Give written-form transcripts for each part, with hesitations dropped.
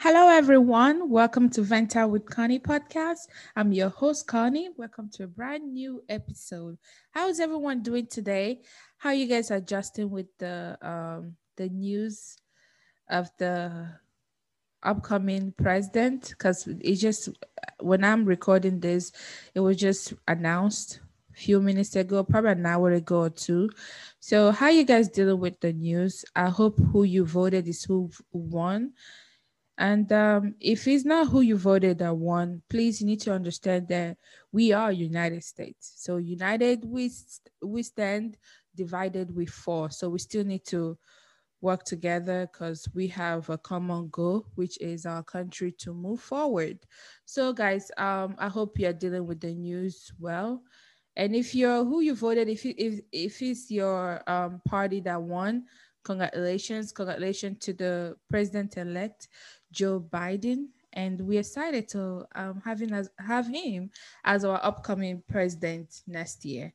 Hello, everyone. Welcome to Vent Time with Connie podcast. I'm your host, Connie. Welcome to a brand new episode. How is everyone doing today? How are you guys adjusting with the news of the upcoming president? Because it just, when I'm recording this, it was just announced a few minutes ago, probably an hour ago or two. So how are you guys dealing with the news? I hope who you voted is who won. And if it's not who you voted that won, please, you need to understand that we are United States. So united we stand, divided we fall. So we still need to work together because we have a common goal, which is our country to move forward. So guys, I hope you're dealing with the news well. And if you're who you voted, if it's your party that won, congratulations to the president-elect Joe Biden, and we're excited to have him as our upcoming president next year.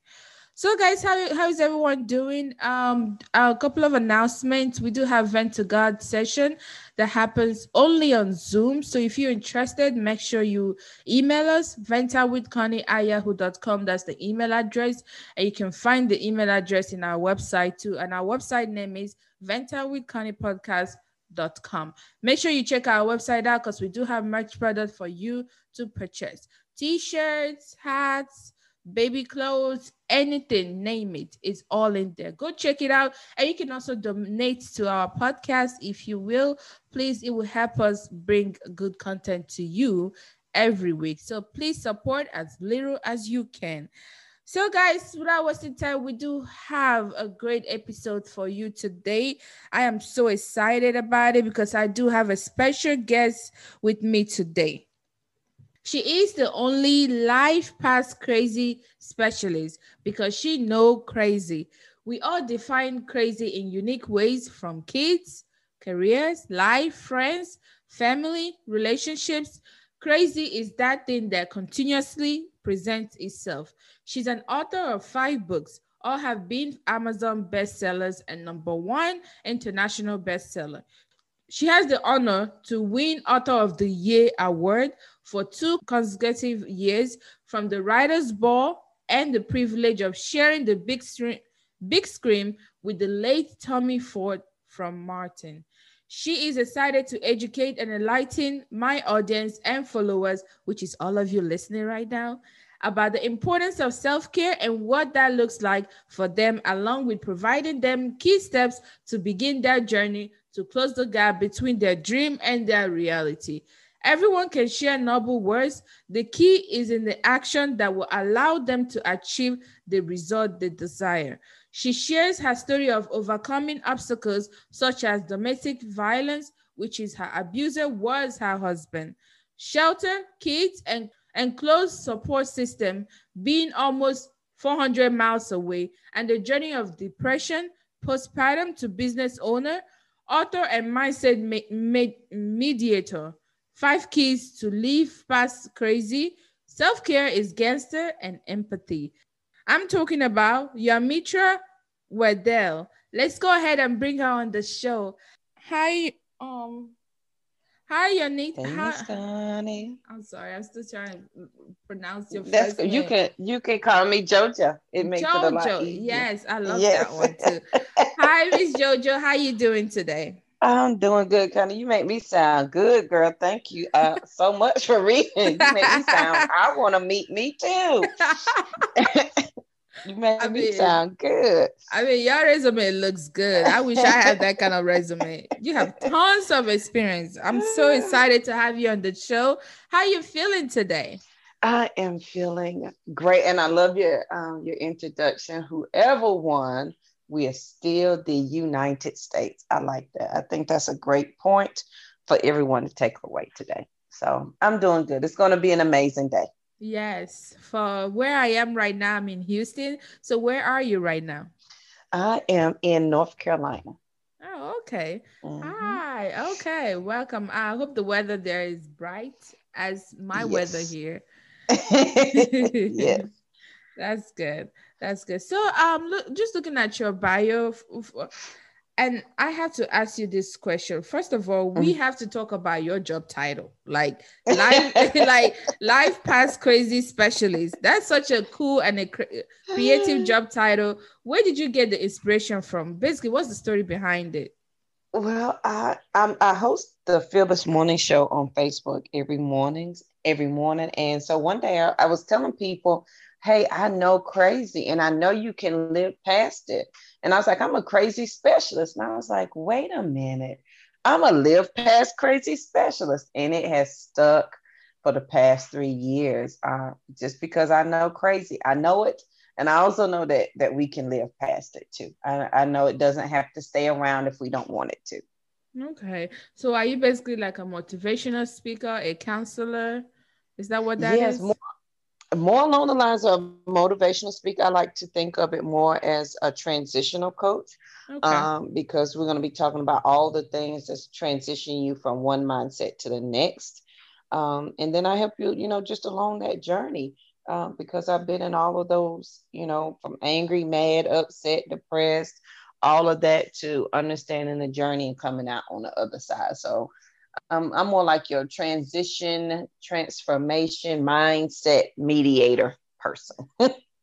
So guys, how is everyone doing? A couple of announcements. We do have Vent to God session that happens only on Zoom. So if you're interested, make sure you email us, ventawithconnie@yahoo.com. That's the email address. And you can find the email address in our website too. And our website name is ventawithconniepodcast.com. Make sure you check our website out because we do have merch product for you to purchase. T-shirts, hats, baby clothes, anything, name it, it's all in there. Go check it out. And you can also donate to our podcast if you will. Please, it will help us bring good content to you every week. So please support as little as you can. So guys, without wasting time, we do have a great episode for you today. I am so excited about it because I do have a special guest with me today. She is the only life past crazy specialist because she knows crazy. We all define crazy in unique ways, from kids, careers, life, friends, family, relationships. Crazy is that thing that continuously presents itself. She's an author of 5 books, all have been Amazon bestsellers and #1 international bestseller. She has the honor to win Author of the Year award for 2 consecutive years from the Writers' Ball, and the privilege of sharing the big screen with the late Tommy Ford from Martin. She is excited to educate and enlighten my audience and followers, which is all of you listening right now, about the importance of self-care and what that looks like for them, along with providing them key steps to begin their journey to close the gap between their dream and their reality. Everyone can share noble words. The key is in the action that will allow them to achieve the result they desire. She shares her story of overcoming obstacles such as domestic violence, which is her abuser was her husband, shelter, kids, and close support system being almost 400 miles away, and the journey of depression, postpartum to business owner, author and mindset mediator, 5 keys to live past crazy, self-care is gangster, and empathy. I'm talking about Yamitra Waddell. Let's go ahead and bring her on the show. Hi, Yamitra. I'm sorry, I'm still trying to pronounce your first name. You can call me Jojo. It makes Jojo. It a lot easier. Yes, I love that one too. Hi, Miss Jojo. How you doing today? I'm doing good, Connie. You make me sound good, girl. Thank you so much for reading. You make me sound. I want to meet me too. You make me sound good. I mean, your resume looks good. I wish I had that kind of resume. You have tons of experience. I'm so excited to have you on the show. How are you feeling today? I am feeling great, and I love your introduction. Whoever won, we are still the United States. I like that. I think that's a great point for everyone to take away today. So I'm doing good. It's going to be an amazing day. Yes. For where I am right now, I'm in Houston. So where are you right now? I am in North Carolina. Oh, okay. Mm-hmm. Hi. Okay. Welcome. I hope the weather there is bright as my weather here. Yes. That's good. That's good. So look, just looking at your bio, and I have to ask you this question. First of all, we have to talk about your job title, like life, like life past crazy specialist. That's such a cool and a creative job title. Where did you get the inspiration from? Basically, what's the story behind it? Well, I host the Fearless Morning Show on Facebook every morning, and so one day I was telling people, hey, I know crazy and I know you can live past it. And I was like, I'm a crazy specialist. And I was like, wait a minute, I'm a live past crazy specialist. And it has stuck for the past 3 years, just because I know crazy. I know it. And I also know that we can live past it too. I know it doesn't have to stay around if we don't want it to. Okay. So are you basically like a motivational speaker, a counselor? Is that what that is? More along the lines of motivational speaker. I like to think of it more as a transitional coach, because we're going to be talking about all the things that's transitioning you from one mindset to the next. And then I help you, just along that journey, because I've been in all of those, from angry, mad, upset, depressed, all of that, to understanding the journey and coming out on the other side. So I'm more like your transformation, mindset mediator person.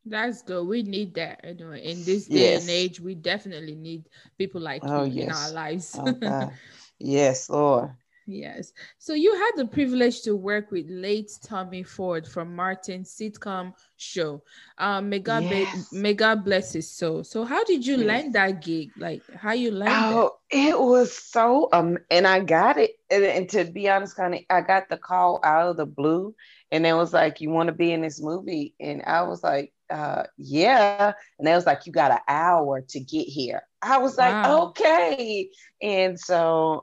That's good. We need that. In this day and age, we definitely need people like you in our lives. Oh, yes, Lord. Yes. So you had the privilege to work with late Tommy Ford from Martin's sitcom show. May God bless his soul. So how did you land that gig? Like how you landed? Oh, it was so and I got it. And to be honest, Connie, I got the call out of the blue, and they was like, "You want to be in this movie?" And I was like, "Yeah." And they was like, "You got an hour to get here." I was like, okay. And so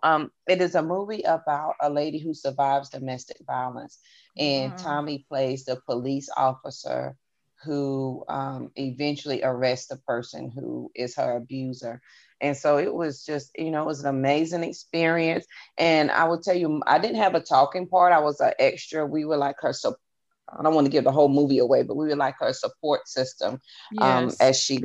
it is a movie about a lady who survives domestic violence. And Tommy plays the police officer who eventually arrests the person who is her abuser. And so it was just, it was an amazing experience. And I will tell you, I didn't have a talking part. I was an extra. We were like her support. I don't want to give the whole movie away, but we were like her support system, as she,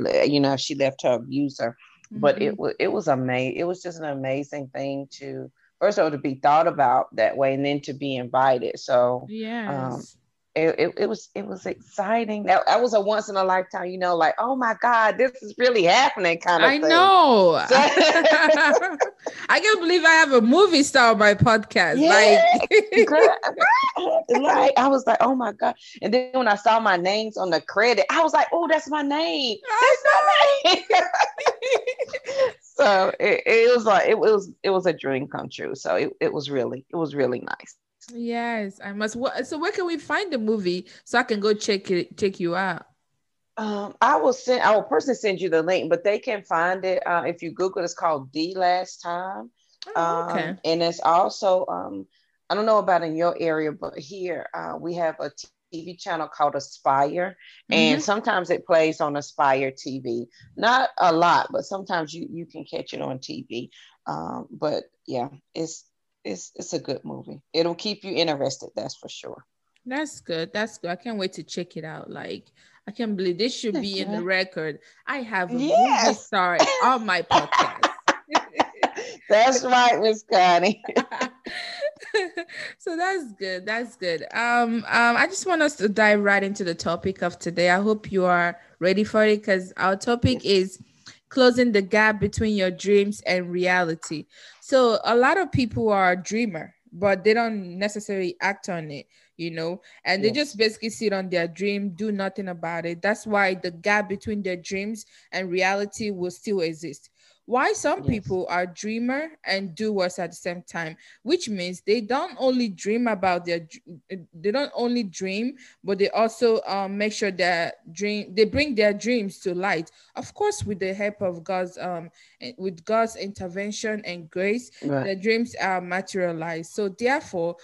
she left her abuser. Mm-hmm. But it was amazing. It was just an amazing thing to, first of all, to be thought about that way, and then to be invited. So it was exciting. That was a once in a lifetime, like, oh my God, this is really happening kind of thing. I know. So- I can't believe I have a movie star on my podcast. Yeah. Like I was like, oh my God. And then when I saw my names on the credit, I was like, oh, that's my name. That's my name. So it was a dream come true. So it was really nice. Yes, I must. So where can we find the movie so I can go check you out? I will personally send you the link, but they can find it. If you Google it, it's called The Last Time. Oh, okay. And it's also, I don't know about in your area, but here we have a TV channel called Aspire, and sometimes it plays on Aspire TV. Not a lot, but sometimes you can catch it on TV. But yeah, it's a good movie. It'll keep you interested, that's for sure. That's good. I can't wait to check it out. Like I can't believe this should be in the record. I have a movie star on my podcast. That's right, Miss Connie. So that's good. I just want us to dive right into the topic of today. I hope you are ready for it, because our topic is closing the gap between your dreams and reality. So a lot of people are a dreamer, but they don't necessarily act on it, and they just basically sit on their dream, do nothing about it. That's why the gap between their dreams and reality will still exist. Why some people are dreamer and doers at the same time, which means they don't only dream about their, they don't only dream, but they also make sure that they bring their dreams to light. Of course, with the help of God's, with God's intervention and grace, their dreams are materialized. So therefore,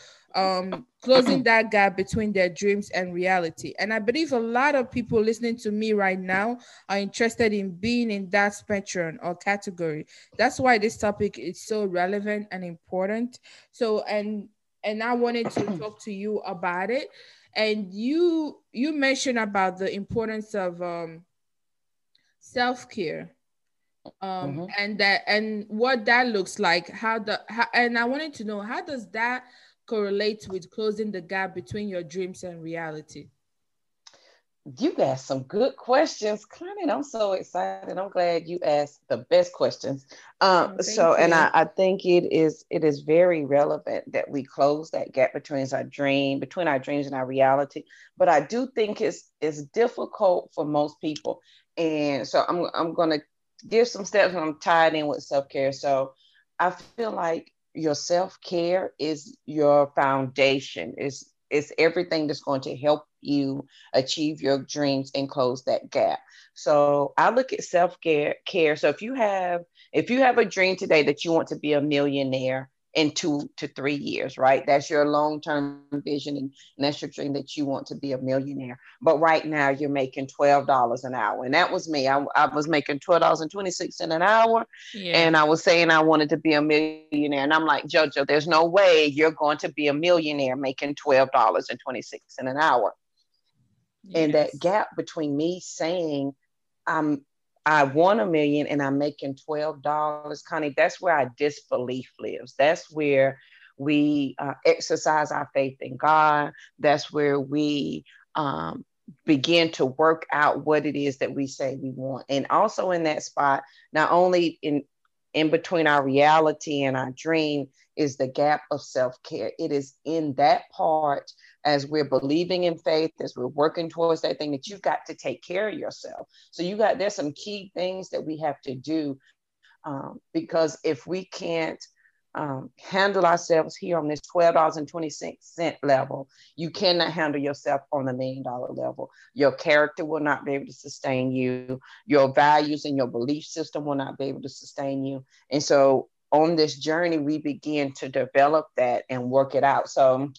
closing that gap between their dreams and reality. And I believe a lot of people listening to me right now are interested in being in that spectrum or category. That's why this topic is so relevant and important. So, and I wanted to talk to you about it. And you mentioned about the importance of self-care. And that, and what that looks like, and I wanted to know, how does that correlates with closing the gap between your dreams and reality? You asked some good questions, Connie. I'm so excited. I'm glad you asked the best questions. I think it is very relevant that we close that gap between our dreams and our reality. But I do think it's difficult for most people. And so I'm gonna give some steps, and I'm tied in with self-care. So I feel like your self-care is your foundation. It's everything that's going to help you achieve your dreams and close that gap. So I look at self-care. So if you have a dream today that you want to be a millionaire in 2 to 3 years, right? That's your long-term vision, and that's your dream that you want to be a millionaire. But right now you're making $12 an hour. And that was me. I was making $12.26 an hour. Yeah. And I was saying I wanted to be a millionaire. And I'm like, JoJo, there's no way you're going to be a millionaire making $12.26 an hour. Yes. And that gap between me saying I won $1 million and I'm making $12. Connie, that's where our disbelief lives. That's where we exercise our faith in God. That's where we begin to work out what it is that we say we want. And also in that spot, not only in between our reality and our dream is the gap of self-care. It is in that part, as we're believing in faith, as we're working towards that thing, that you've got to take care of yourself. So there's some key things that we have to do because if we can't handle ourselves here on this $12.26 level, you cannot handle yourself on the $1 million level. Your character will not be able to sustain you. Your values and your belief system will not be able to sustain you. And so on this journey, we begin to develop that and work it out. So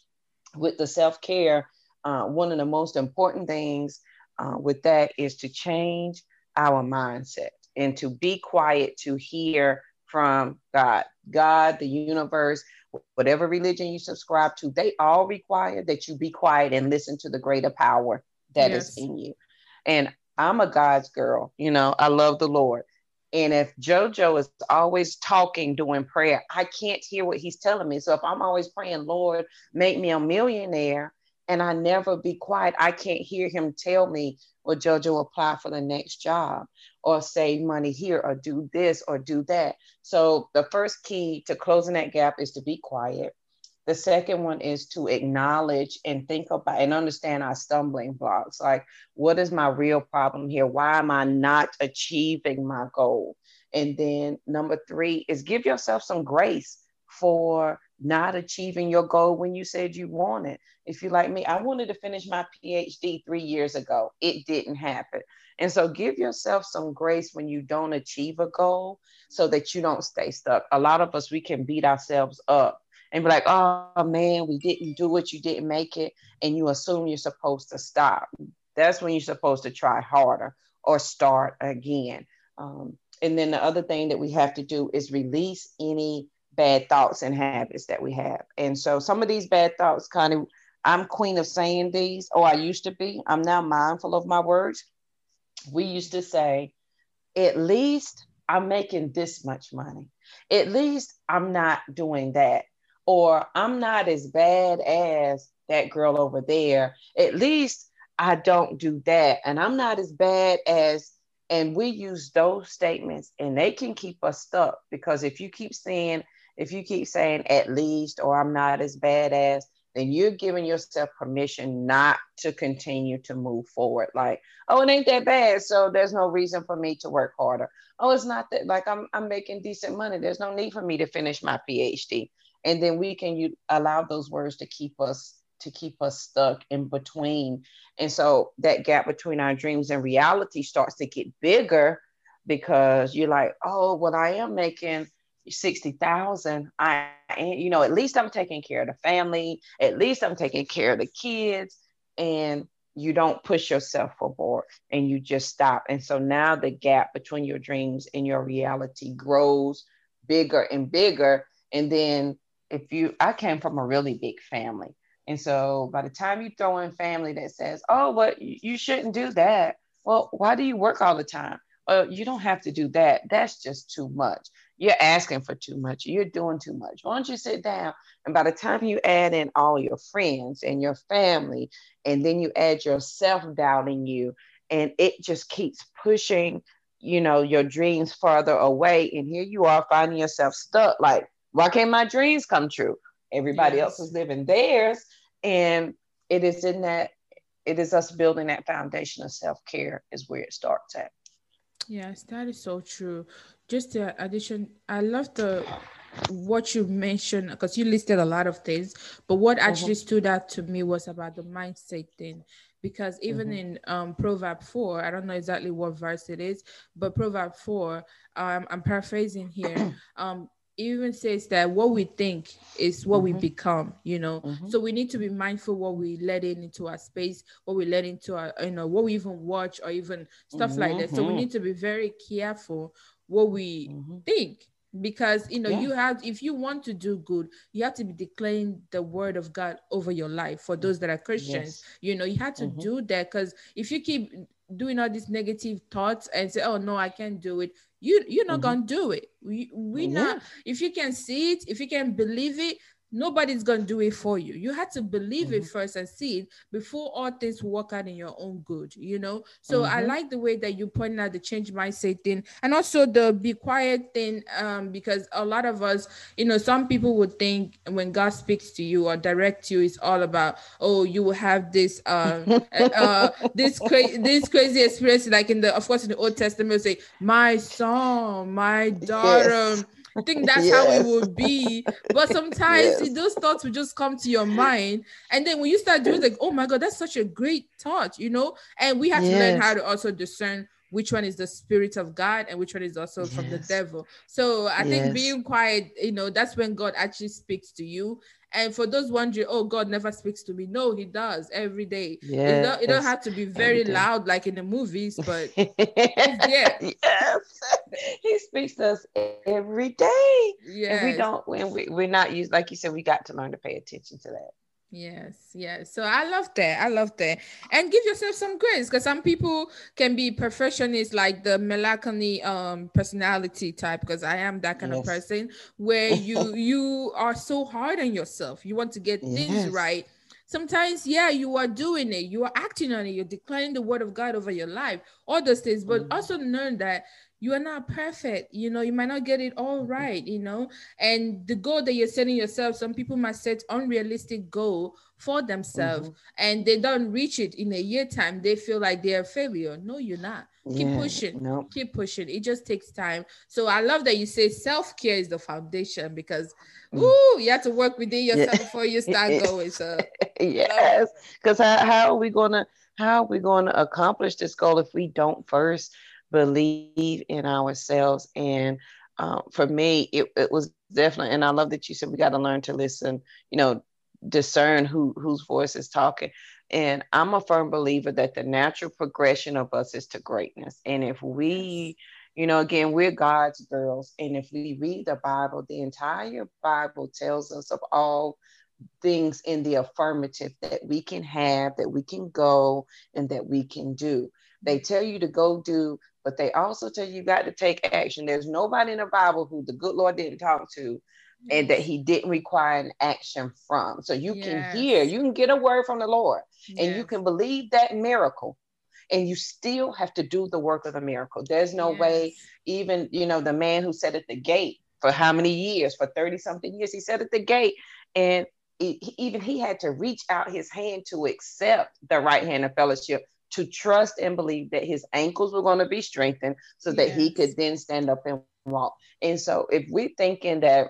with the self-care, one of the most important things with that is to change our mindset and to be quiet to hear from God, the universe, whatever religion you subscribe to. They all require that you be quiet and listen to the greater power that is in you. And I'm a God's girl. You know, I love the Lord. And if JoJo is always talking, doing prayer, I can't hear what he's telling me. So if I'm always praying, Lord, make me a millionaire, and I never be quiet, I can't hear him tell me, well, JoJo, apply for the next job or save money here or do this or do that. So the first key to closing that gap is to be quiet. The second one is to acknowledge and think about and understand our stumbling blocks. Like, what is my real problem here? Why am I not achieving my goal? And then number 3 is give yourself some grace for not achieving your goal when you said you want it. If you're like me, I wanted to finish my PhD 3 years ago. It didn't happen. And so give yourself some grace when you don't achieve a goal so that you don't stay stuck. A lot of us, we can beat ourselves up and be like, oh man, we didn't do it, you didn't make it. And you assume you're supposed to stop. That's when you're supposed to try harder or start again. And then the other thing that we have to do is release any bad thoughts and habits that we have. And so some of these bad thoughts, Connie, I'm queen of saying these, or I used to be. I'm now mindful of my words. We used to say, at least I'm making this much money. At least I'm not doing that. Or I'm not as bad as that girl over there. At least I don't do that. And I'm not as bad as, and we use those statements and they can keep us stuck, because if you keep saying, at least, or I'm not as bad as, then you're giving yourself permission not to continue to move forward. Like, oh, it ain't that bad, so there's no reason for me to work harder. Oh, it's not that, like, I'm making decent money. There's no need for me to finish my PhD. And then we can allow those words to keep us stuck in between. And so that gap between our dreams and reality starts to get bigger, because you're like, oh, well, I am making 60,000. At least I'm taking care of the family. At least I'm taking care of the kids. And you don't push yourself forward, and you just stop. And so now the gap between your dreams and your reality grows bigger and bigger. And then I came from a really big family. And so by the time you throw in family that says, oh, well, you shouldn't do that. Well, why do you work all the time? Well, you don't have to do that. That's just too much. You're asking for too much. You're doing too much. Why don't you sit down? And by the time you add in all your friends and your family, and then you add yourself doubting you, and it just keeps pushing, your dreams farther away. And here you are finding yourself stuck. Like, why can't my dreams come true? Everybody else is living theirs. And it is us building that foundation of self-care is where it starts at. Yes, that is so true. Just the addition, I love what you mentioned, because you listed a lot of things, but what actually stood out to me was about the mindset thing, because even in Proverb 4, I don't know exactly what verse it is, but Proverb 4, I'm paraphrasing here, even says that what we think is what we become, so we need to be mindful what we let into our space, what we let into our, what we even watch, or even stuff like that. So we need to be very careful what we think, because, you have, if you want to do good, you have to be declaring the word of God over your life. For those that are Christians, you have to do that, because if you keep doing all these negative thoughts and say, oh no, I can't do it, you're not gonna do it. We not, if you can see it, if you can believe it, nobody's gonna do it for you. You had to believe it first and see it before all things work out in your own good, So I like the way that you pointed out the change mindset thing, and also the be quiet thing, because a lot of us, some people would think when God speaks to you or directs you, it's all about, oh, you will have this this crazy experience, like in the Old Testament, say, my son, my daughter. Yes. I think that's how it will be. But sometimes those thoughts will just come to your mind. And then when you start doing, like, oh my God, that's such a great thought, And we have to learn how to also discern which one is the spirit of God and which one is also from the devil. So I think being quiet, that's when God actually speaks to you. And for those wondering, oh, God never speaks to me. No, he does every day. Yes. It don't have to be very loud like in the movies, but he speaks to us every day. Yes. And we're not used, like you said, we got to learn to pay attention to that. Yes. So I love that. And give yourself some grace, because some people can be perfectionists, like the melancholy personality type, because I am that kind of person, where you are so hard on yourself. You want to get things right. Sometimes, you are doing it, you are acting on it, you're declaring the word of God over your life, all those things, but also learn that you are not perfect, you might not get it all right, and the goal that you're setting yourself, some people might set unrealistic goal for themselves and they don't reach it in a year time. They feel like they're a failure. No, you're not. Keep pushing. Nope. Keep pushing. It just takes time. So I love that you say self-care is the foundation, because you have to work within yourself before you start going. So because how are we gonna accomplish this goal if we don't first believe in ourselves? And for me, it was definitely, and I love that you said we got to learn to listen, discern whose voice is talking. And I'm a firm believer that the natural progression of us is to greatness. And if we, again, we're God's girls. And if we read the Bible, the entire Bible tells us of all things in the affirmative that we can have, that we can go, and that we can do. They tell you to go do, but they also tell you got to take action. There's nobody in the Bible who the good Lord didn't talk to and that he didn't require an action from. So you can hear, you can get a word from the Lord and you can believe that miracle, and you still have to do the work of the miracle. There's no way, even, the man who sat at the gate for how many years, for 30 something years, he sat at the gate and even he had to reach out his hand to accept the right hand of fellowship, to trust and believe that his ankles were going to be strengthened so that he could then stand up and walk. And so if we're thinking that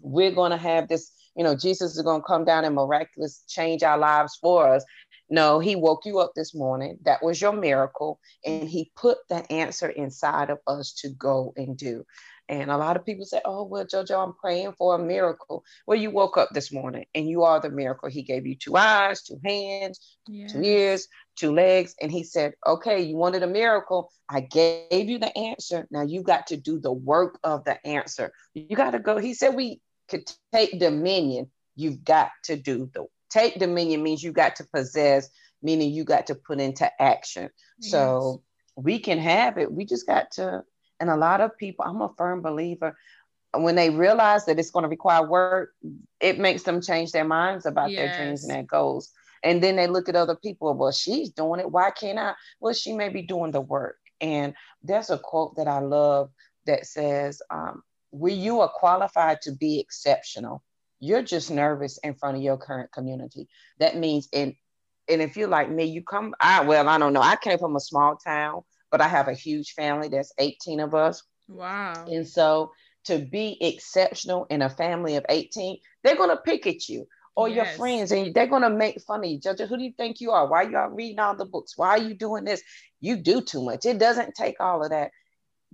we're going to have this, you know, Jesus is going to come down and miraculously change our lives for us. No, he woke you up this morning. That was your miracle. And he put the answer inside of us to go and do. And a lot of people say, oh, well, JoJo, I'm praying for a miracle. Well, you woke up this morning and you are the miracle. He gave you 2 eyes, 2 hands, 2 ears, 2 legs. And he said, okay, you wanted a miracle. I gave you the answer. Now you got to do the work of the answer. You got to go. He said we could take dominion. You've got to do the take dominion means you got to possess, meaning you got to put into action. Yes. So we can have it. We just got to. And a lot of people, I'm a firm believer, when they realize that it's going to require work, it makes them change their minds about their dreams and their goals. And then they look at other people, well, she's doing it. Why can't I? Well, she may be doing the work. And there's a quote that I love that says, you are qualified to be exceptional. You're just nervous in front of your current community. That means, and if you're like me, you come, I don't know. I came from a small town, but I have a huge family. That's 18 of us. Wow. And so to be exceptional in a family of 18, they're going to pick at you or your friends, and they're going to make fun of you. JoJo, who do you think you are? Why are you all reading all the books? Why are you doing this? You do too much. It doesn't take all of that,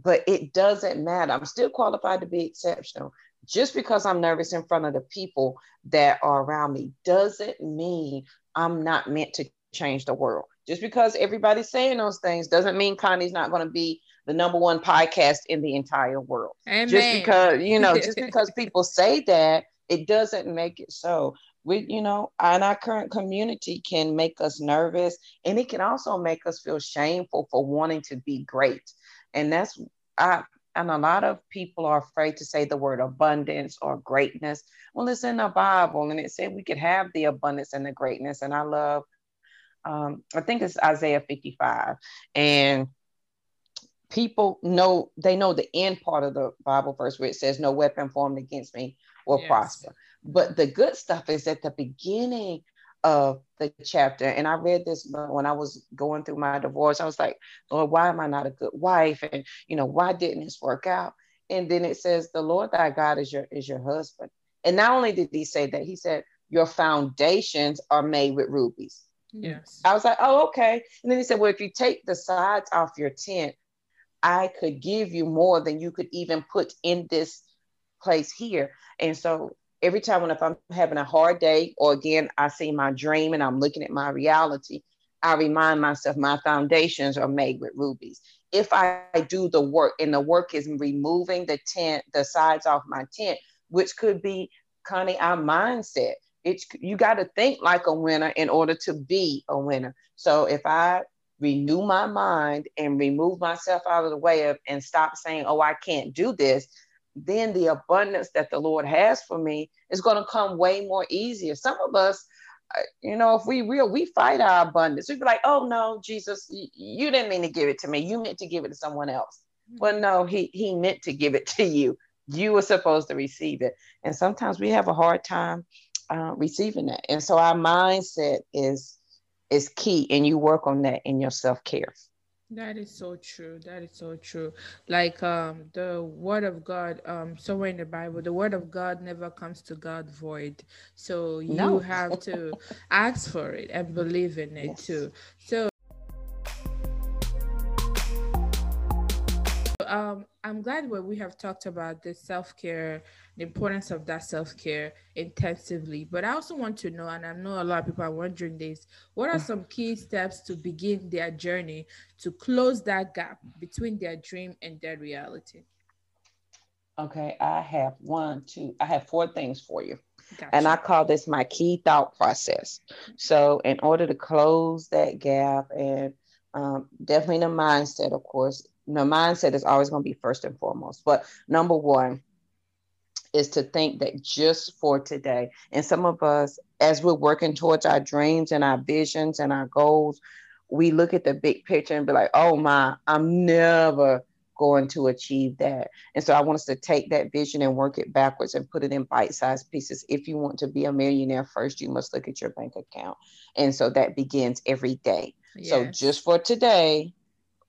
but it doesn't matter. I'm still qualified to be exceptional. Just because I'm nervous in front of the people that are around me doesn't mean I'm not meant to change the world. Just because everybody's saying those things doesn't mean Connie's not going to be the #1 podcast in the entire world. Amen. Just because, you know, just because people say that, it doesn't make it so. We, you know, and our current community can make us nervous, and it can also make us feel shameful for wanting to be great. And that's, and a lot of people are afraid to say the word abundance or greatness. Well, it's in the Bible, and it said we could have the abundance and the greatness. And I love, I think it's Isaiah 55, and people know, they know the end part of the Bible verse where it says no weapon formed against me will prosper. But the good stuff is at the beginning of the chapter. And I read this when I was going through my divorce. I was like, Lord, why am I not a good wife? And, you know, why didn't this work out? And then it says, the Lord thy God is your husband. And not only did he say that, he said, your foundations are made with rubies. Yes. I was like, oh, okay. And then he said, well, if you take the sides off your tent, I could give you more than you could even put in this place here. And so every time when if I'm having a hard day, or again, I see my dream and I'm looking at my reality, I remind myself my foundations are made with rubies. If I do the work, and the work is removing the tent, the sides off my tent, which could be, Connie, our mindset. It's, you got to think like a winner in order to be a winner. So if I renew my mind and remove myself out of the way of and stop saying, oh, I can't do this, then the abundance that the Lord has for me is going to come way more easier. Some of us, you know, if we real, we fight our abundance. We'd be like, oh, no, Jesus, you didn't mean to give it to me. You meant to give it to someone else. Well, no, he meant to give it to you. You were supposed to receive it. And sometimes we have a hard time receiving that. And so our mindset is key, and you work on that in your self-care. That is so true. That is so true. Like the word of God, somewhere in the Bible, the word of God never comes to God void. So you have to ask for it and believe in it too. So I'm glad where we have talked about the self-care, the importance of that self-care intensively. But I also want to know, and I know a lot of people are wondering this, what are some key steps to begin their journey to close that gap between their dream and their reality? Okay, I have 4 things for you. Gotcha. And I call this my key thought process. So in order to close that gap, and definitely the mindset, of course, the mindset is always going to be first and foremost. But number 1 is to think that just for today. And some of us, as we're working towards our dreams and our visions and our goals, we look at the big picture and be like, oh my, I'm never going to achieve that. And so I want us to take that vision and work it backwards and put it in bite-sized pieces. If you want to be a millionaire, first you must look at your bank account. And so that begins every day. Yes. So just for today,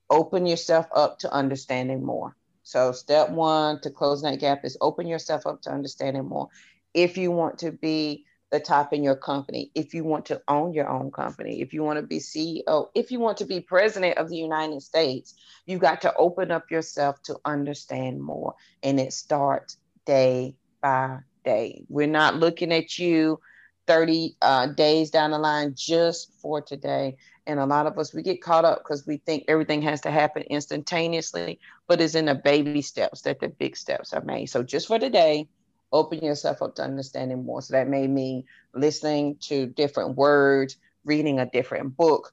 open yourself up to understanding more. So step one to close that gap is open yourself up to understanding more. If you want to be the top in your company, if you want to own your own company, if you want to be CEO, if you want to be president of the United States, you've got to open up yourself to understand more. And it starts day by day. We're not looking at you 30 days down the line, just for today. And a lot of us, we get caught up because we think everything has to happen instantaneously, but it's in the baby steps that the big steps are made. So just for today, open yourself up to understanding more. So that may mean listening to different words, reading a different book,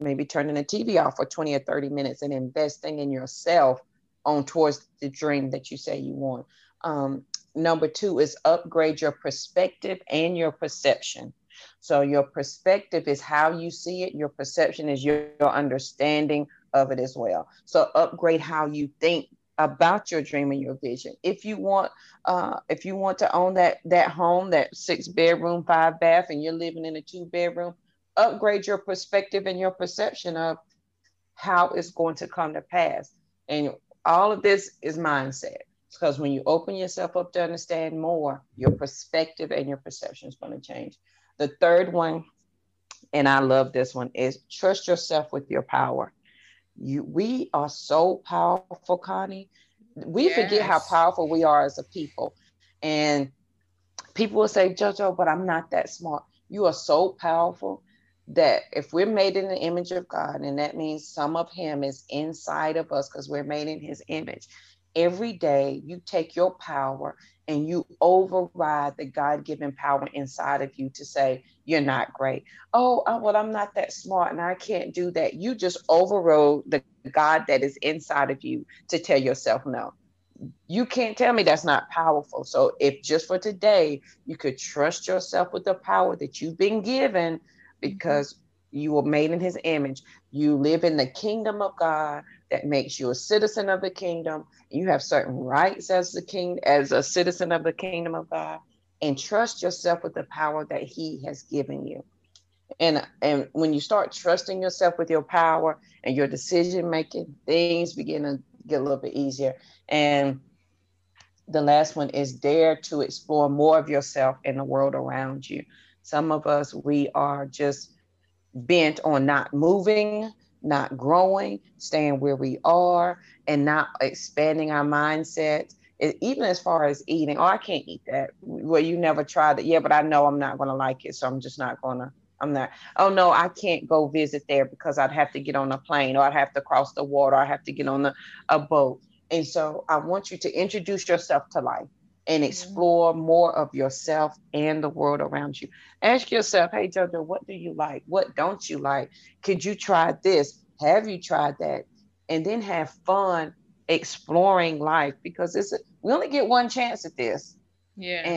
maybe turning the TV off for 20 or 30 minutes and investing in yourself on towards the dream that you say you want. Number two is upgrade your perspective and your perception. So your perspective is how you see it. Your perception is your understanding of it as well. So upgrade how you think about your dream and your vision. If you want to own that home, that 6-bedroom, 5-bath, and you're living in a 2-bedroom, upgrade your perspective and your perception of how it's going to come to pass. And all of this is mindset. Because when you open yourself up to understand more, your perspective and your perception is going to change. The third one, and I love this one, is trust yourself with your power. We are so powerful, Connie. We forget how powerful we are as a people. And people will say, JoJo, but I'm not that smart. You are so powerful that if we're made in the image of God, and that means some of him is inside of us because we're made in his image. Every day you take your power and you override the God-given power inside of you to say, you're not great. Oh, well, I'm not that smart and I can't do that. You just overrode the God that is inside of you to tell yourself no. You can't tell me that's not powerful. So if just for today, you could trust yourself with the power that you've been given because you were made in his image. You live in the kingdom of God. That makes you a citizen of the kingdom. You have certain rights as the king, as a citizen of the kingdom of God, and trust yourself with the power that he has given you. And when you start trusting yourself with your power and your decision making, things begin to get a little bit easier. And the last one is dare to explore more of yourself and the world around you. Some of us, we are just bent on not moving, not growing, staying where we are, and not expanding our mindset, even as far as eating. Oh, I can't eat that. Well, you never tried it. Yeah, but I know I'm not going to like it, so I'm just not going to. I'm not. Oh, no, I can't go visit there because I'd have to get on a plane, or I'd have to cross the water, or I'd have to get on a boat. And so I want you to introduce yourself to life and explore more of yourself and the world around you. Ask yourself, hey, JoJo, what do you like? What don't you like? Could you try this? Have you tried that? And then have fun exploring life, because we only get one chance at this. Yeah.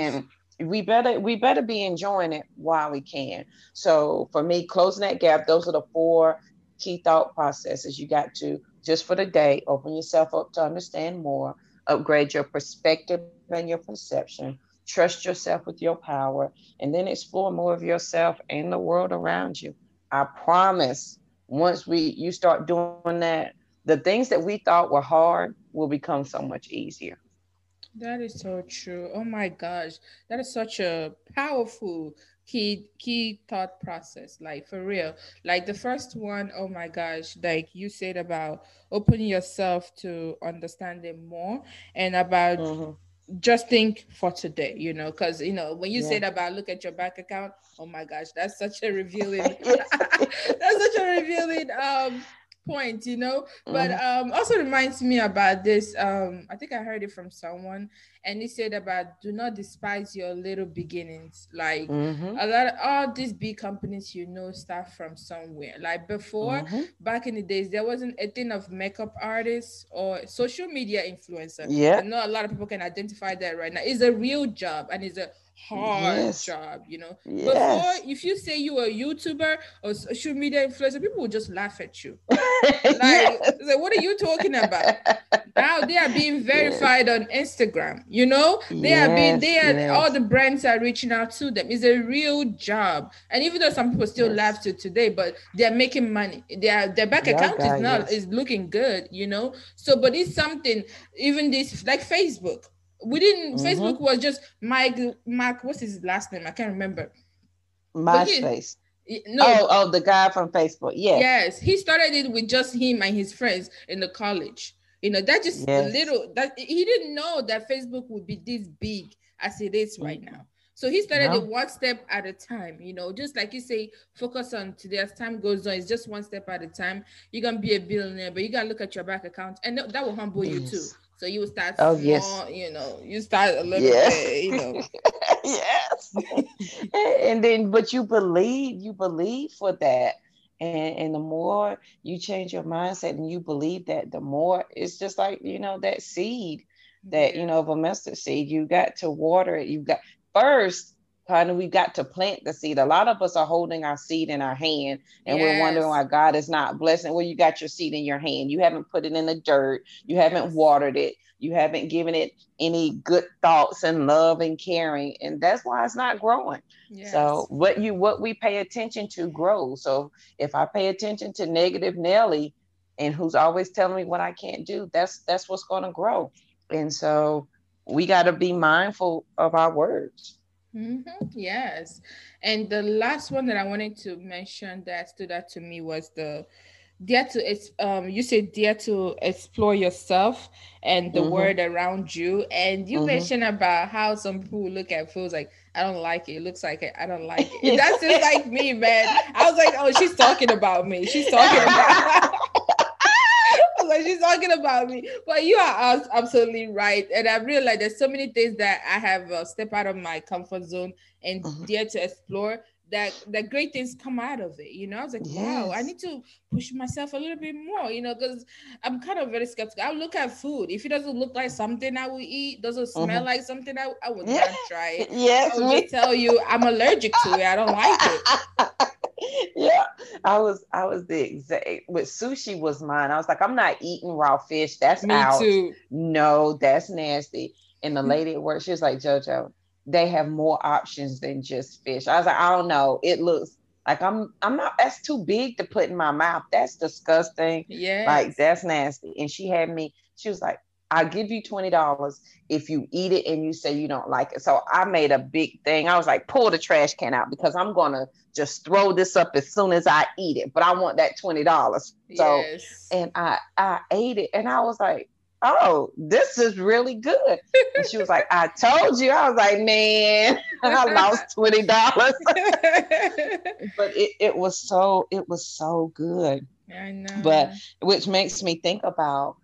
And we better be enjoying it while we can. So for me, closing that gap, those are the four key thought processes. You got to, just for the day, open yourself up to understand more, upgrade your perspective and your perception, trust yourself with your power, and then explore more of yourself and the world around you. I promise, once you start doing that, the things that we thought were hard will become so much easier. That is so true. Oh my gosh, that is such a powerful key thought process, like for real. Like the first one, oh my gosh, like you said about opening yourself to understanding more, and about just think for today, you know, because, you know, when you said about look at your bank account, oh my gosh, that's such a revealing point, you know. But also reminds me about this, I think I heard it from someone, and he said about do not despise your little beginnings. Like a lot of all these big companies, you know, start from somewhere. Like before, back in the days, there wasn't a thing of makeup artists or social media influencer. Yeah, I know a lot of people can identify that right now. It's a real job and it's a hard job, you know. Before, if you say you were a YouTuber or social media influencer, people would just laugh at you. Like, like, what are you talking about? Now they are being verified on Instagram, you know. They are being, all the brands are reaching out to them. It's a real job. And even though some people still laugh to today, but they're making money. Their bank account is now is looking good, you know. So, but it's something, even this, like Facebook. We didn't, Facebook was just Mark, what's his last name? I can't remember. MySpace. No. Oh, the guy from Facebook. Yeah. Yes. He started it with just him and his friends in the college. You know, that just that he didn't know that Facebook would be this big as it is right now. So he started it one step at a time, you know, just like you say, focus on today. As time goes on, it's just one step at a time. You're going to be a billionaire, but you got to look at your bank account, and that will humble you too. So you start small, you know, you start a little bit, you know. And then, but you believe for that. And the more you change your mindset and you believe that, the more, it's just like, you know, that seed that, you know, of a mustard seed, you got to water it. You've got, first, Connie, we've got to plant the seed. A lot of us are holding our seed in our hand, and we're wondering why God is not blessing. Well, you got your seed in your hand. You haven't put it in the dirt. You haven't watered it. You haven't given it any good thoughts and love and caring. And that's why it's not growing. So what we pay attention to grows. So if I pay attention to negative Nelly, and who's always telling me what I can't do, that's what's going to grow. And so we got to be mindful of our words. Yes. And the last one that I wanted to mention that stood out to me was the dare to, you said dare to explore yourself and the world around you. And you mentioned about how some people look at feels like, I don't like it. It looks like it. I don't like it. That's just like me, man. I was like, oh, she's talking about me. She's talking about she's talking about me. But you are absolutely right, and I realized there's so many things that I have stepped out of my comfort zone and dare to explore, that great things come out of it, you know. I was like, wow, I need to push myself a little bit more, you know, because I'm kind of very skeptical. I'll look at food. If it doesn't look like something I will eat, doesn't smell like something, I would not try it. Yes, I will tell you I'm allergic to it. I don't like it. Yeah, I was the exact, but sushi was mine. I was like, I'm not eating raw fish. That's me out. Too. No, that's nasty. And the lady at work, she was like, JoJo, they have more options than just fish. I was like, I don't know. It looks like I'm not, that's too big to put in my mouth. That's disgusting. Yeah. Like, that's nasty. And she had me, she was like, I'll give you $20 if you eat it and you say you don't like it. So I made a big thing. I was like, pull the trash can out, because I'm going to just throw this up as soon as I eat it. But I want that $20. So, and I ate it, and I was like, oh, this is really good. And she was like, I told you. I was like, man, I lost $20. But it was so good. I know. But which makes me think about,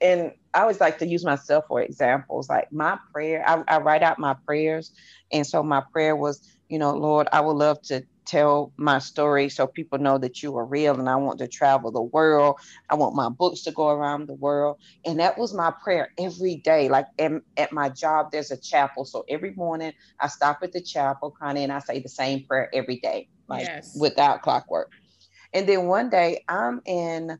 and I always like to use myself for examples. Like my prayer, I write out my prayers. And so my prayer was, you know, Lord, I would love to tell my story so people know that you are real, and I want to travel the world. I want my books to go around the world. And that was my prayer every day. Like at my job, there's a chapel. So every morning I stop at the chapel, Connie, and I say the same prayer every day, like without clockwork. And then one day I'm in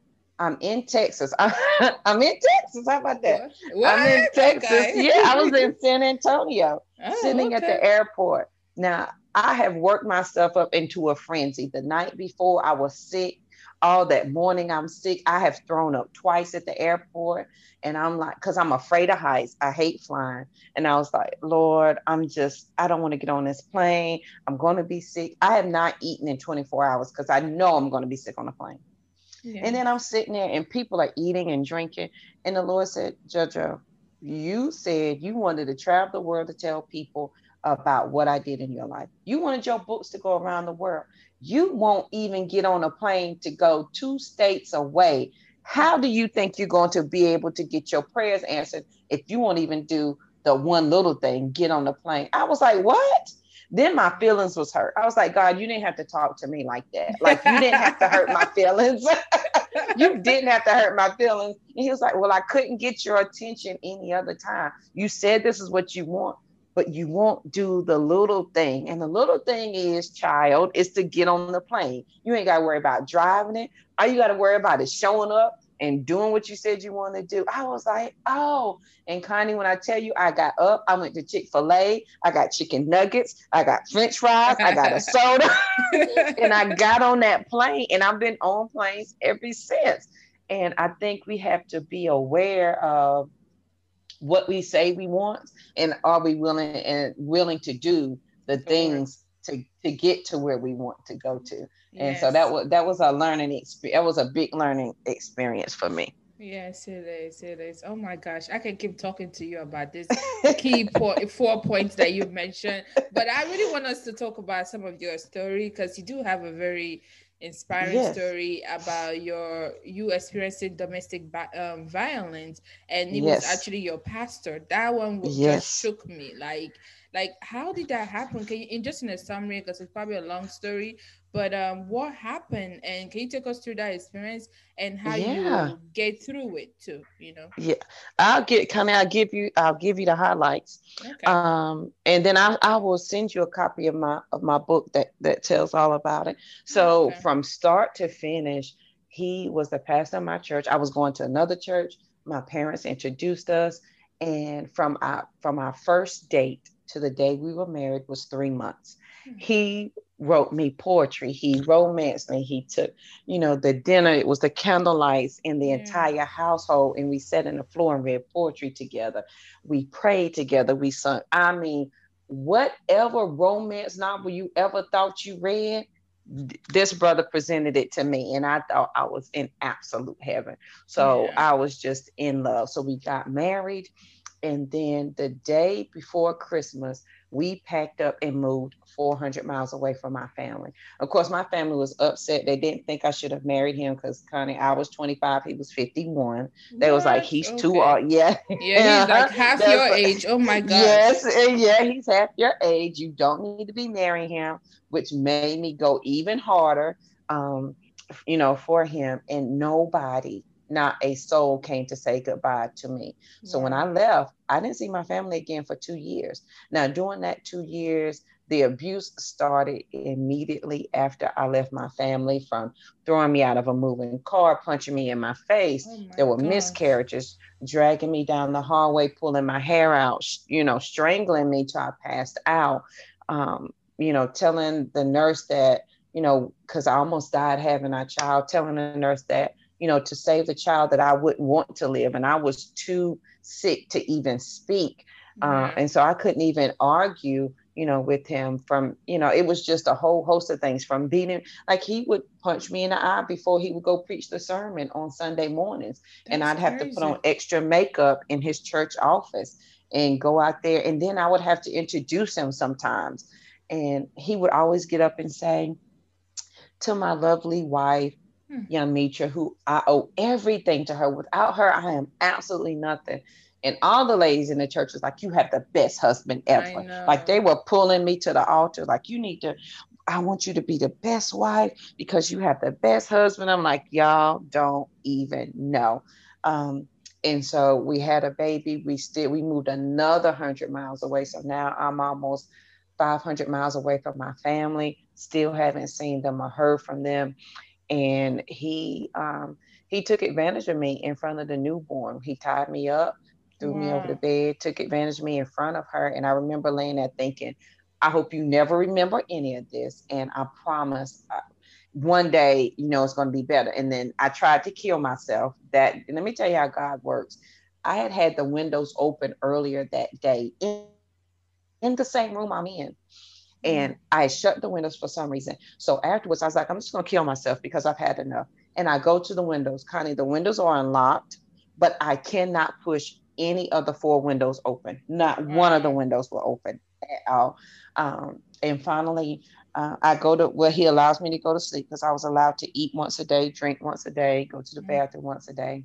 Texas. I'm in Texas. How about that? What? I'm in Texas. Okay. Yeah, I was in San Antonio, sitting at the airport. Now, I have worked myself up into a frenzy. The night before, I was sick. All that morning, I'm sick. I have thrown up twice at the airport. And I'm like, because I'm afraid of heights. I hate flying. And I was like, Lord, I don't want to get on this plane. I'm going to be sick. I have not eaten in 24 hours because I know I'm going to be sick on the plane. Yeah. And then I'm sitting there and people are eating and drinking. And the Lord said, JoJo, you said you wanted to travel the world to tell people about what I did in your life. You wanted your books to go around the world. You won't even get on a plane to go 2 states away. How do you think you're going to be able to get your prayers answered if you won't even do the one little thing, get on the plane? I was like, what? Then my feelings was hurt. I was like, God, you didn't have to talk to me like that. Like, you didn't have to hurt my feelings. You didn't have to hurt my feelings. And he was like, well, I couldn't get your attention any other time. You said this is what you want. but you won't do the little thing. And the little thing is, child, is to get on the plane. You ain't got to worry about driving it. All you got to worry about is showing up and doing what you said you want to do. I was like, oh. And Connie, when I tell you, I got up, I went to Chick-fil-A, I got chicken nuggets, I got French fries, I got a soda, and I got on that plane, and I've been on planes ever since. And I think we have to be aware of what we say we want, and are we willing to do the things to get to where we want to go to. And yes. So that was a learning experience. That was a big learning experience for me. Yes, it is. It is. Oh my gosh, I can keep talking to you about this key four points that you mentioned, but I really want us to talk about some of your story, because you do have a very inspiring yes. story about you experiencing domestic violence, and it yes. was actually your pastor. That one yes. just shook me. Like how did that happen? Can you, in a summary, because it's probably a long story, but what happened, and can you take us through that experience and how yeah. you get through it too? You know. Yeah, I'll give you the highlights. Okay. And then I will send you a copy of my book that tells all about it. So okay. from start to finish, he was the pastor of my church. I was going to another church. My parents introduced us, and from our first date to the day we were married was 3 months. Mm-hmm. He wrote me poetry. He romanced me. He took, the dinner. It was the candle lights in the yeah. entire household. And we sat on the floor and read poetry together. We prayed together. We sung. I mean, whatever romance novel you ever thought you read, this brother presented it to me. And I thought I was in absolute heaven. So yeah. I was just in love. So we got married. And then the day before Christmas, we packed up and moved 400 miles away from my family. Of course, my family was upset. They didn't think I should have married him, because, Connie, I was 25. He was 51. They was like, he's okay. too old. Yeah. Yeah, he's like half your age. Oh, my God. Yes. Yeah, he's half your age. You don't need to be marrying him, which made me go even harder, for him. And nobody, not a soul, came to say goodbye to me. Yeah. So when I left, I didn't see my family again for 2 years. Now, during that 2 years, the abuse started immediately after I left my family, from throwing me out of a moving car, punching me in my face. Oh my there were gosh. Miscarriages, dragging me down the hallway, pulling my hair out, strangling me till I passed out, telling the nurse that, because I almost died having our child, telling the nurse that, to save the child, that I wouldn't want to live. And I was too sick to even speak. Mm-hmm. And so I couldn't even argue, with him. From, it was just a whole host of things, from beating, like he would punch me in the eye before he would go preach the sermon on Sunday mornings. That's and I'd have crazy. To put on extra makeup in his church office and go out there. And then I would have to introduce him sometimes. And he would always get up and say, "To my lovely wife, Yamitra, who I owe everything to her. Without her, I am absolutely nothing." And all the ladies in the church was like, "You have the best husband ever." Like they were pulling me to the altar. Like, I want you to be the best wife because you have the best husband. I'm like, y'all don't even know. And so we had a baby. We moved another 100 miles away. So now I'm almost 500 miles away from my family. Still haven't seen them or heard from them. And he took advantage of me in front of the newborn. He tied me up, threw me over the bed, took advantage of me in front of her. And I remember laying there thinking, I hope you never remember any of this. And I promise one day, it's going to be better. And then I tried to kill myself. Let me tell you how God works. I had the windows open earlier that day in the same room I'm in. And I shut the windows for some reason. So afterwards, I was like, I'm just going to kill myself because I've had enough. And I go to the windows. Connie, the windows are unlocked, but I cannot push any of the four windows open. Not one of the windows were open at all. And finally, I go to where he allows me to go to sleep, because I was allowed to eat once a day, drink once a day, go to the bathroom once a day.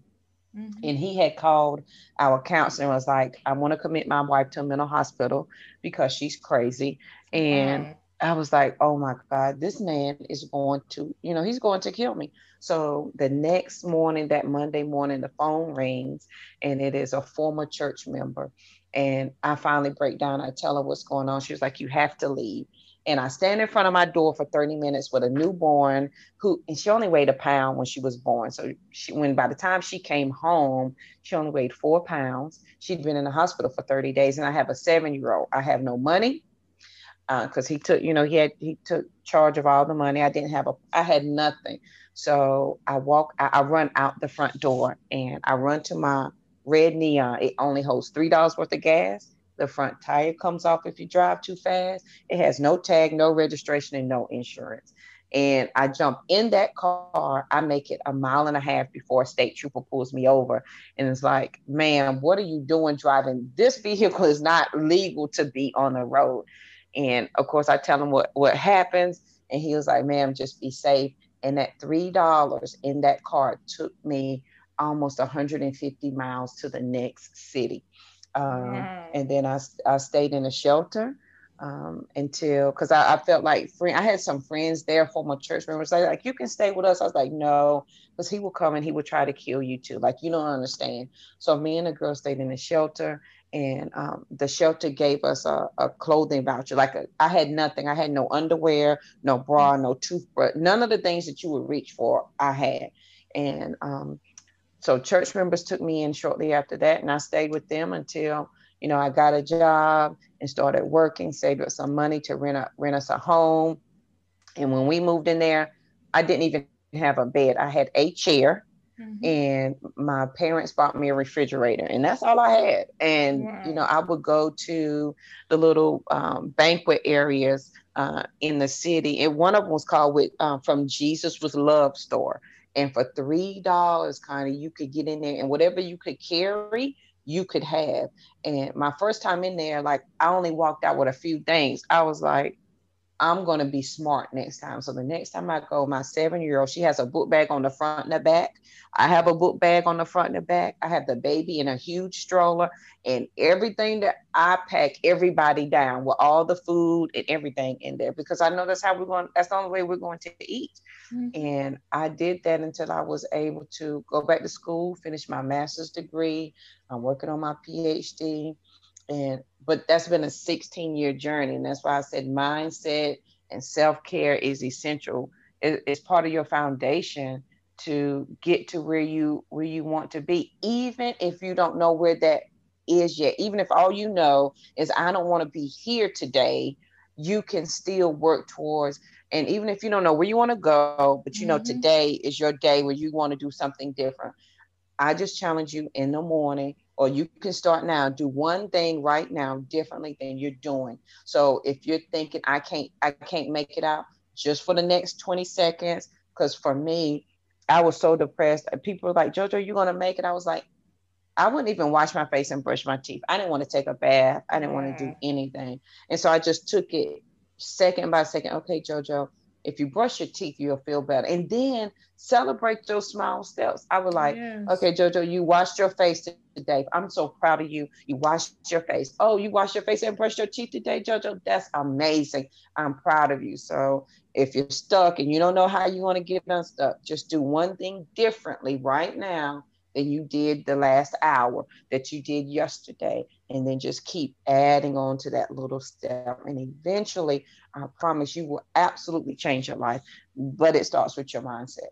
Mm-hmm. And he had called our counselor and was like, "I want to commit my wife to a mental hospital because she's crazy." And I was like, oh my God, this man is going to, he's going to kill me. So the next morning, that Monday morning, the phone rings, and it is a former church member. And I finally break down. I tell her what's going on. She was like, you have to leave. And I stand in front of my door for 30 minutes with a newborn who, and she only weighed 1 pound when she was born. So she, when by the time she came home, she only weighed 4 pounds. She'd been in the hospital for 30 days. And I have a 7-year-old. I have no money because he took, you know, he took charge of all the money. I didn't have I had nothing. So I run out the front door and I run to my red Neon. It only holds $3 worth of gas. The front tire comes off if you drive too fast. It has no tag, no registration, and no insurance. And I jump in that car. I make it 1.5 miles before a state trooper pulls me over. And it's like, ma'am, what are you doing driving? This vehicle is not legal to be on the road. And of course, I tell him what happens. And he was like, ma'am, just be safe. And that $3 in that car took me almost 150 miles to the next city. And then I stayed in a shelter until, because I felt like I had some friends there, former church members, like, you can stay with us. I was like, no, because he will come and he will try to kill you too. Like, you don't understand. So me and a girl stayed in a shelter, and the shelter gave us a clothing voucher. Like I had nothing. I had no underwear, no bra, no toothbrush. None of the things that you would reach for, I had. And so church members took me in shortly after that, and I stayed with them until, you know, I got a job and started working, saved up some money to rent us a home. And when we moved in there, I didn't even have a bed. I had a chair, and my parents bought me a refrigerator, and that's all I had. And, you know, I would go to the little banquet areas in the city. And one of them was called From Jesus with Love store. And for $3, Connie, you could get in there, and whatever you could carry, you could have. And my first time in there, like, I only walked out with a few things. I was like, I'm going to be smart next time. So the next time I go, my 7-year-old, she has a book bag on the front and the back. I have a book bag on the front and the back. I have the baby in a huge stroller, and everything that I pack, everybody down with all the food and everything in there, because I know that's the only way we're going to eat. And I did that until I was able to go back to school, finish my master's degree. I'm working on my PhD. But that's been a 16-year journey. And that's why I said mindset and self-care is essential. It's part of your foundation to get to where you want to be, even if you don't know where that is yet. Even if all you know is I don't want to be here today, you can still work towards. And even if you don't know where you want to go, but you know today is your day where you want to do something different, I just challenge you in the morning, or you can start now, do one thing right now differently than you're doing. So if you're thinking, I can't make it out, just for the next 20 seconds, because for me, I was so depressed. People were like, JoJo, you going to make it? I was like, I wouldn't even wash my face and brush my teeth. I didn't want to take a bath. I didn't want to do anything. And so I just took it second by second. Okay, JoJo, if you brush your teeth, you'll feel better. And then celebrate those small steps. I was like, okay, JoJo, you washed your face today. I'm so proud of you. You washed your face. Oh, you washed your face and brushed your teeth today, JoJo? That's amazing. I'm proud of you. So if you're stuck and you don't know how you want to get unstuck, just do one thing differently right now than you did the last hour, that you did yesterday, and then just keep adding on to that little step. And eventually, I promise you will absolutely change your life, but it starts with your mindset.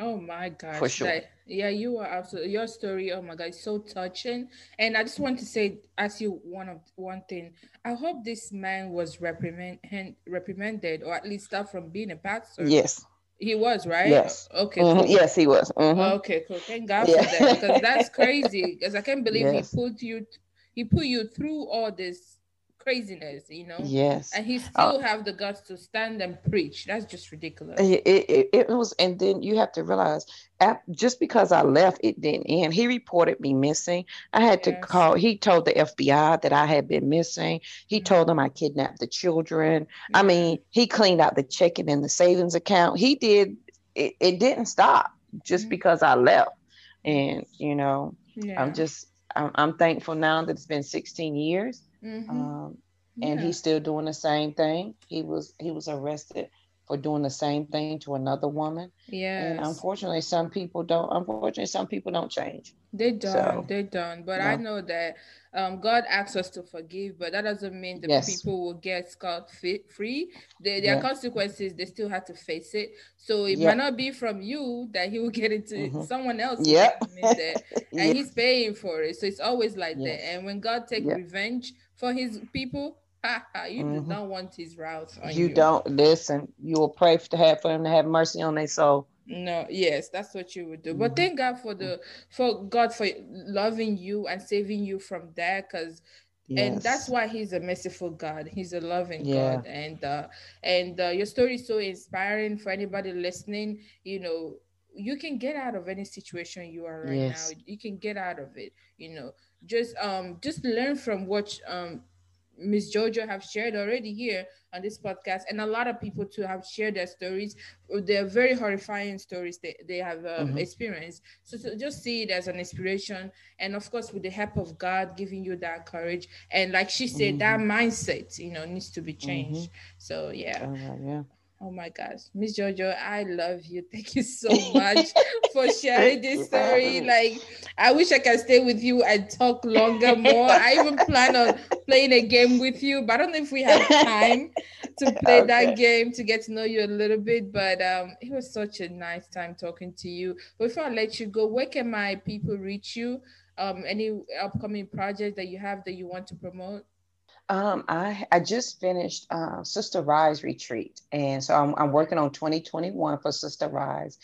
Oh my gosh. For sure. You are absolutely, your story, oh my God, it's so touching. And I just want to say, ask you one thing. I hope this man was reprimanded, or at least stopped from being a pastor. Yes. He was, right? Yes. Okay. Cool. Yes, he was. Okay, cool. Thank God for that, because that's crazy. Because I can't believe he put you through all this craziness, you know? Yes. And he still have the guts to stand and preach. That's just ridiculous. It was, and then you have to realize, just because I left, it didn't end. He reported me missing. I had to call. He told the FBI that I had been missing. He told them I kidnapped the children. I mean, he cleaned out the checking and the savings account. He did. It didn't stop just because I left. And, you know, I'm thankful now that it's been 16 years. And he's still doing the same thing. He was arrested for doing the same thing to another woman. Yeah. And unfortunately, some people don't. Unfortunately, some people don't change. They don't. So, they don't. But I know that God asks us to forgive, but that doesn't mean that people will get scot-free. There are consequences. They still have to face it. So it might not be from you that he will get into someone else. Yeah. And he's paying for it. So it's always like that. And when God takes revenge for his people, you do not want his wrath on you. You don't listen. You will pray for him to have mercy on their soul. No, yes, that's what you would do. But thank God for loving you and saving you from that, because and that's why he's a merciful God. He's a loving God, and your story is so inspiring for anybody listening. You know, you can get out of any situation you are right now. You can get out of it. You know, just learn from what Miss Jojo have shared already here on this podcast, and a lot of people too have shared their stories. They're very horrifying stories they have experienced. So just see it as an inspiration, and of course with the help of God giving you that courage, and like she said, that mindset, you know, needs to be changed. So oh my gosh, Miss Jojo, I love you. Thank you so much for sharing this story. Like, I wish I could stay with you and talk longer more. I even plan on playing a game with you, but I don't know if we have time to play that game to get to know you a little bit. But it was such a nice time talking to you. Before I let you go, where can my people reach you? Any upcoming project that you have that you want to promote? I just finished Sister Rise retreat, and so I'm working on 2021 for Sister Rise,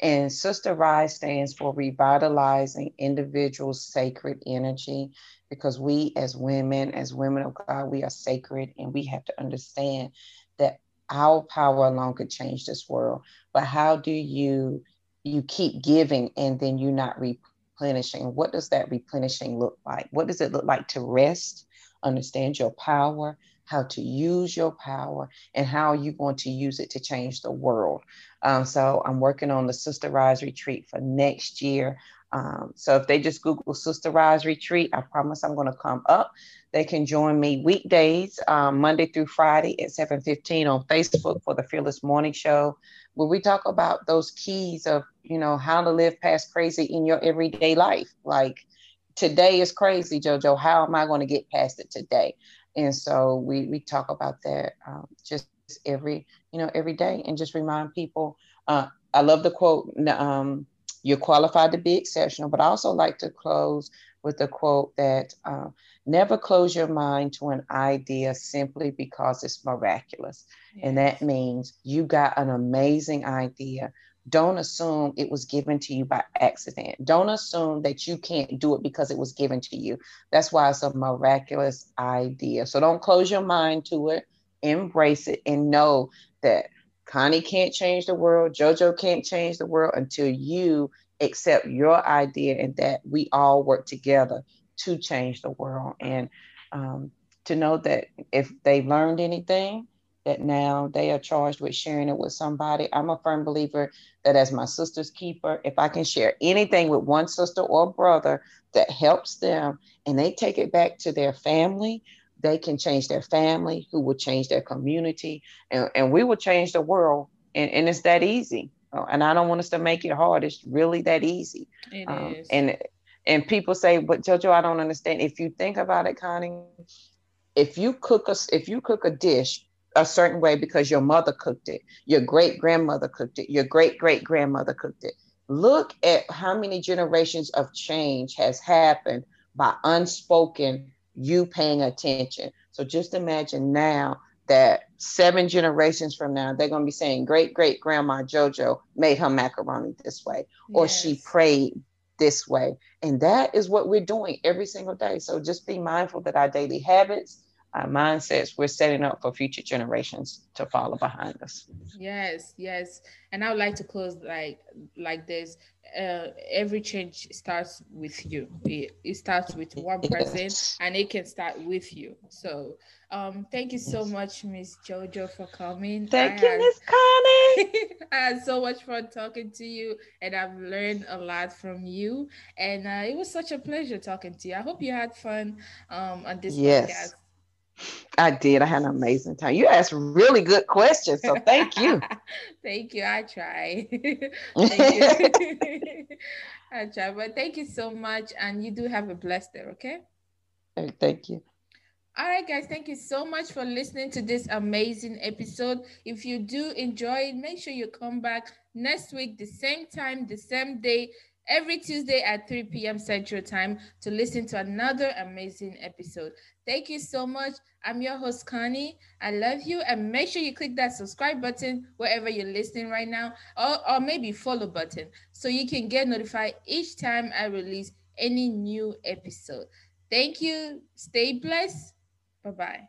and Sister Rise stands for Revitalizing Individual Sacred Energy, because we as women of God, we are sacred, and we have to understand that our power alone could change this world. But how do you keep giving and then you're not replenishing? What does that replenishing look like? What does it look like to rest? Understand your power, how to use your power, and how you're going to use it to change the world. So I'm working on the Sister Rise retreat for next year. So if they just Google Sister Rise retreat, I promise I'm going to come up. They can join me weekdays, Monday through Friday at 7:15 on Facebook for the Fearless Morning Show, where we talk about those keys of, you know, how to live past crazy in your everyday life. Like, today is crazy, Jojo. How am I going to get past it today? And so we talk about that just every day, and just remind people. I love the quote, you're qualified to be exceptional, but I also like to close with the quote that never close your mind to an idea simply because it's miraculous. Yes. And that means you got an amazing idea. Don't assume it was given to you by accident. Don't assume that you can't do it because it was given to you. That's why it's a miraculous idea. So don't close your mind to it. Embrace it, and know that Connie can't change the world. Jojo can't change the world until you accept your idea, and that we all work together to change the world. And to know that if they learned anything, that now they are charged with sharing it with somebody. I'm a firm believer that as my sister's keeper, if I can share anything with one sister or brother that helps them, and they take it back to their family, they can change their family, who will change their community, and we will change the world. And it's that easy. And I don't want us to make it hard. It's really that easy. It is. And people say, but Jojo, I don't understand. If you think about it, Connie, if you cook a dish a certain way because your mother cooked it, your great-grandmother cooked it, your great-great-grandmother cooked it. Look at how many generations of change has happened by unspoken, you paying attention. So just imagine now that 7 generations from now, they're going to be saying, great-great-grandma Jojo made her macaroni this way, or she prayed this way. And that is what we're doing every single day. So just be mindful that our daily habits, our mindsets, we're setting up for future generations to follow behind us. Yes, yes. And I would like to close like this. Every change starts with you. It starts with one person, and it can start with you. So thank you so much, Miss Jojo, for coming. Thank you, Miss Connie. I had so much fun talking to you, and I've learned a lot from you. And it was such a pleasure talking to you. I hope you had fun on this podcast. I did. I had an amazing time. You asked really good questions, so thank you. Thank you. I try. I try, but thank you so much. And you do have a blessed day, okay? Thank you. All right, guys, thank you so much for listening to this amazing episode. If you do enjoy it, make sure you come back next week, the same time, the same day, every Tuesday at 3 p.m. Central Time to listen to another amazing episode. Thank you so much. I'm your host, Connie. I love you. And make sure you click that subscribe button wherever you're listening right now, or maybe follow button so you can get notified each time I release any new episode. Thank you. Stay blessed. Bye-bye.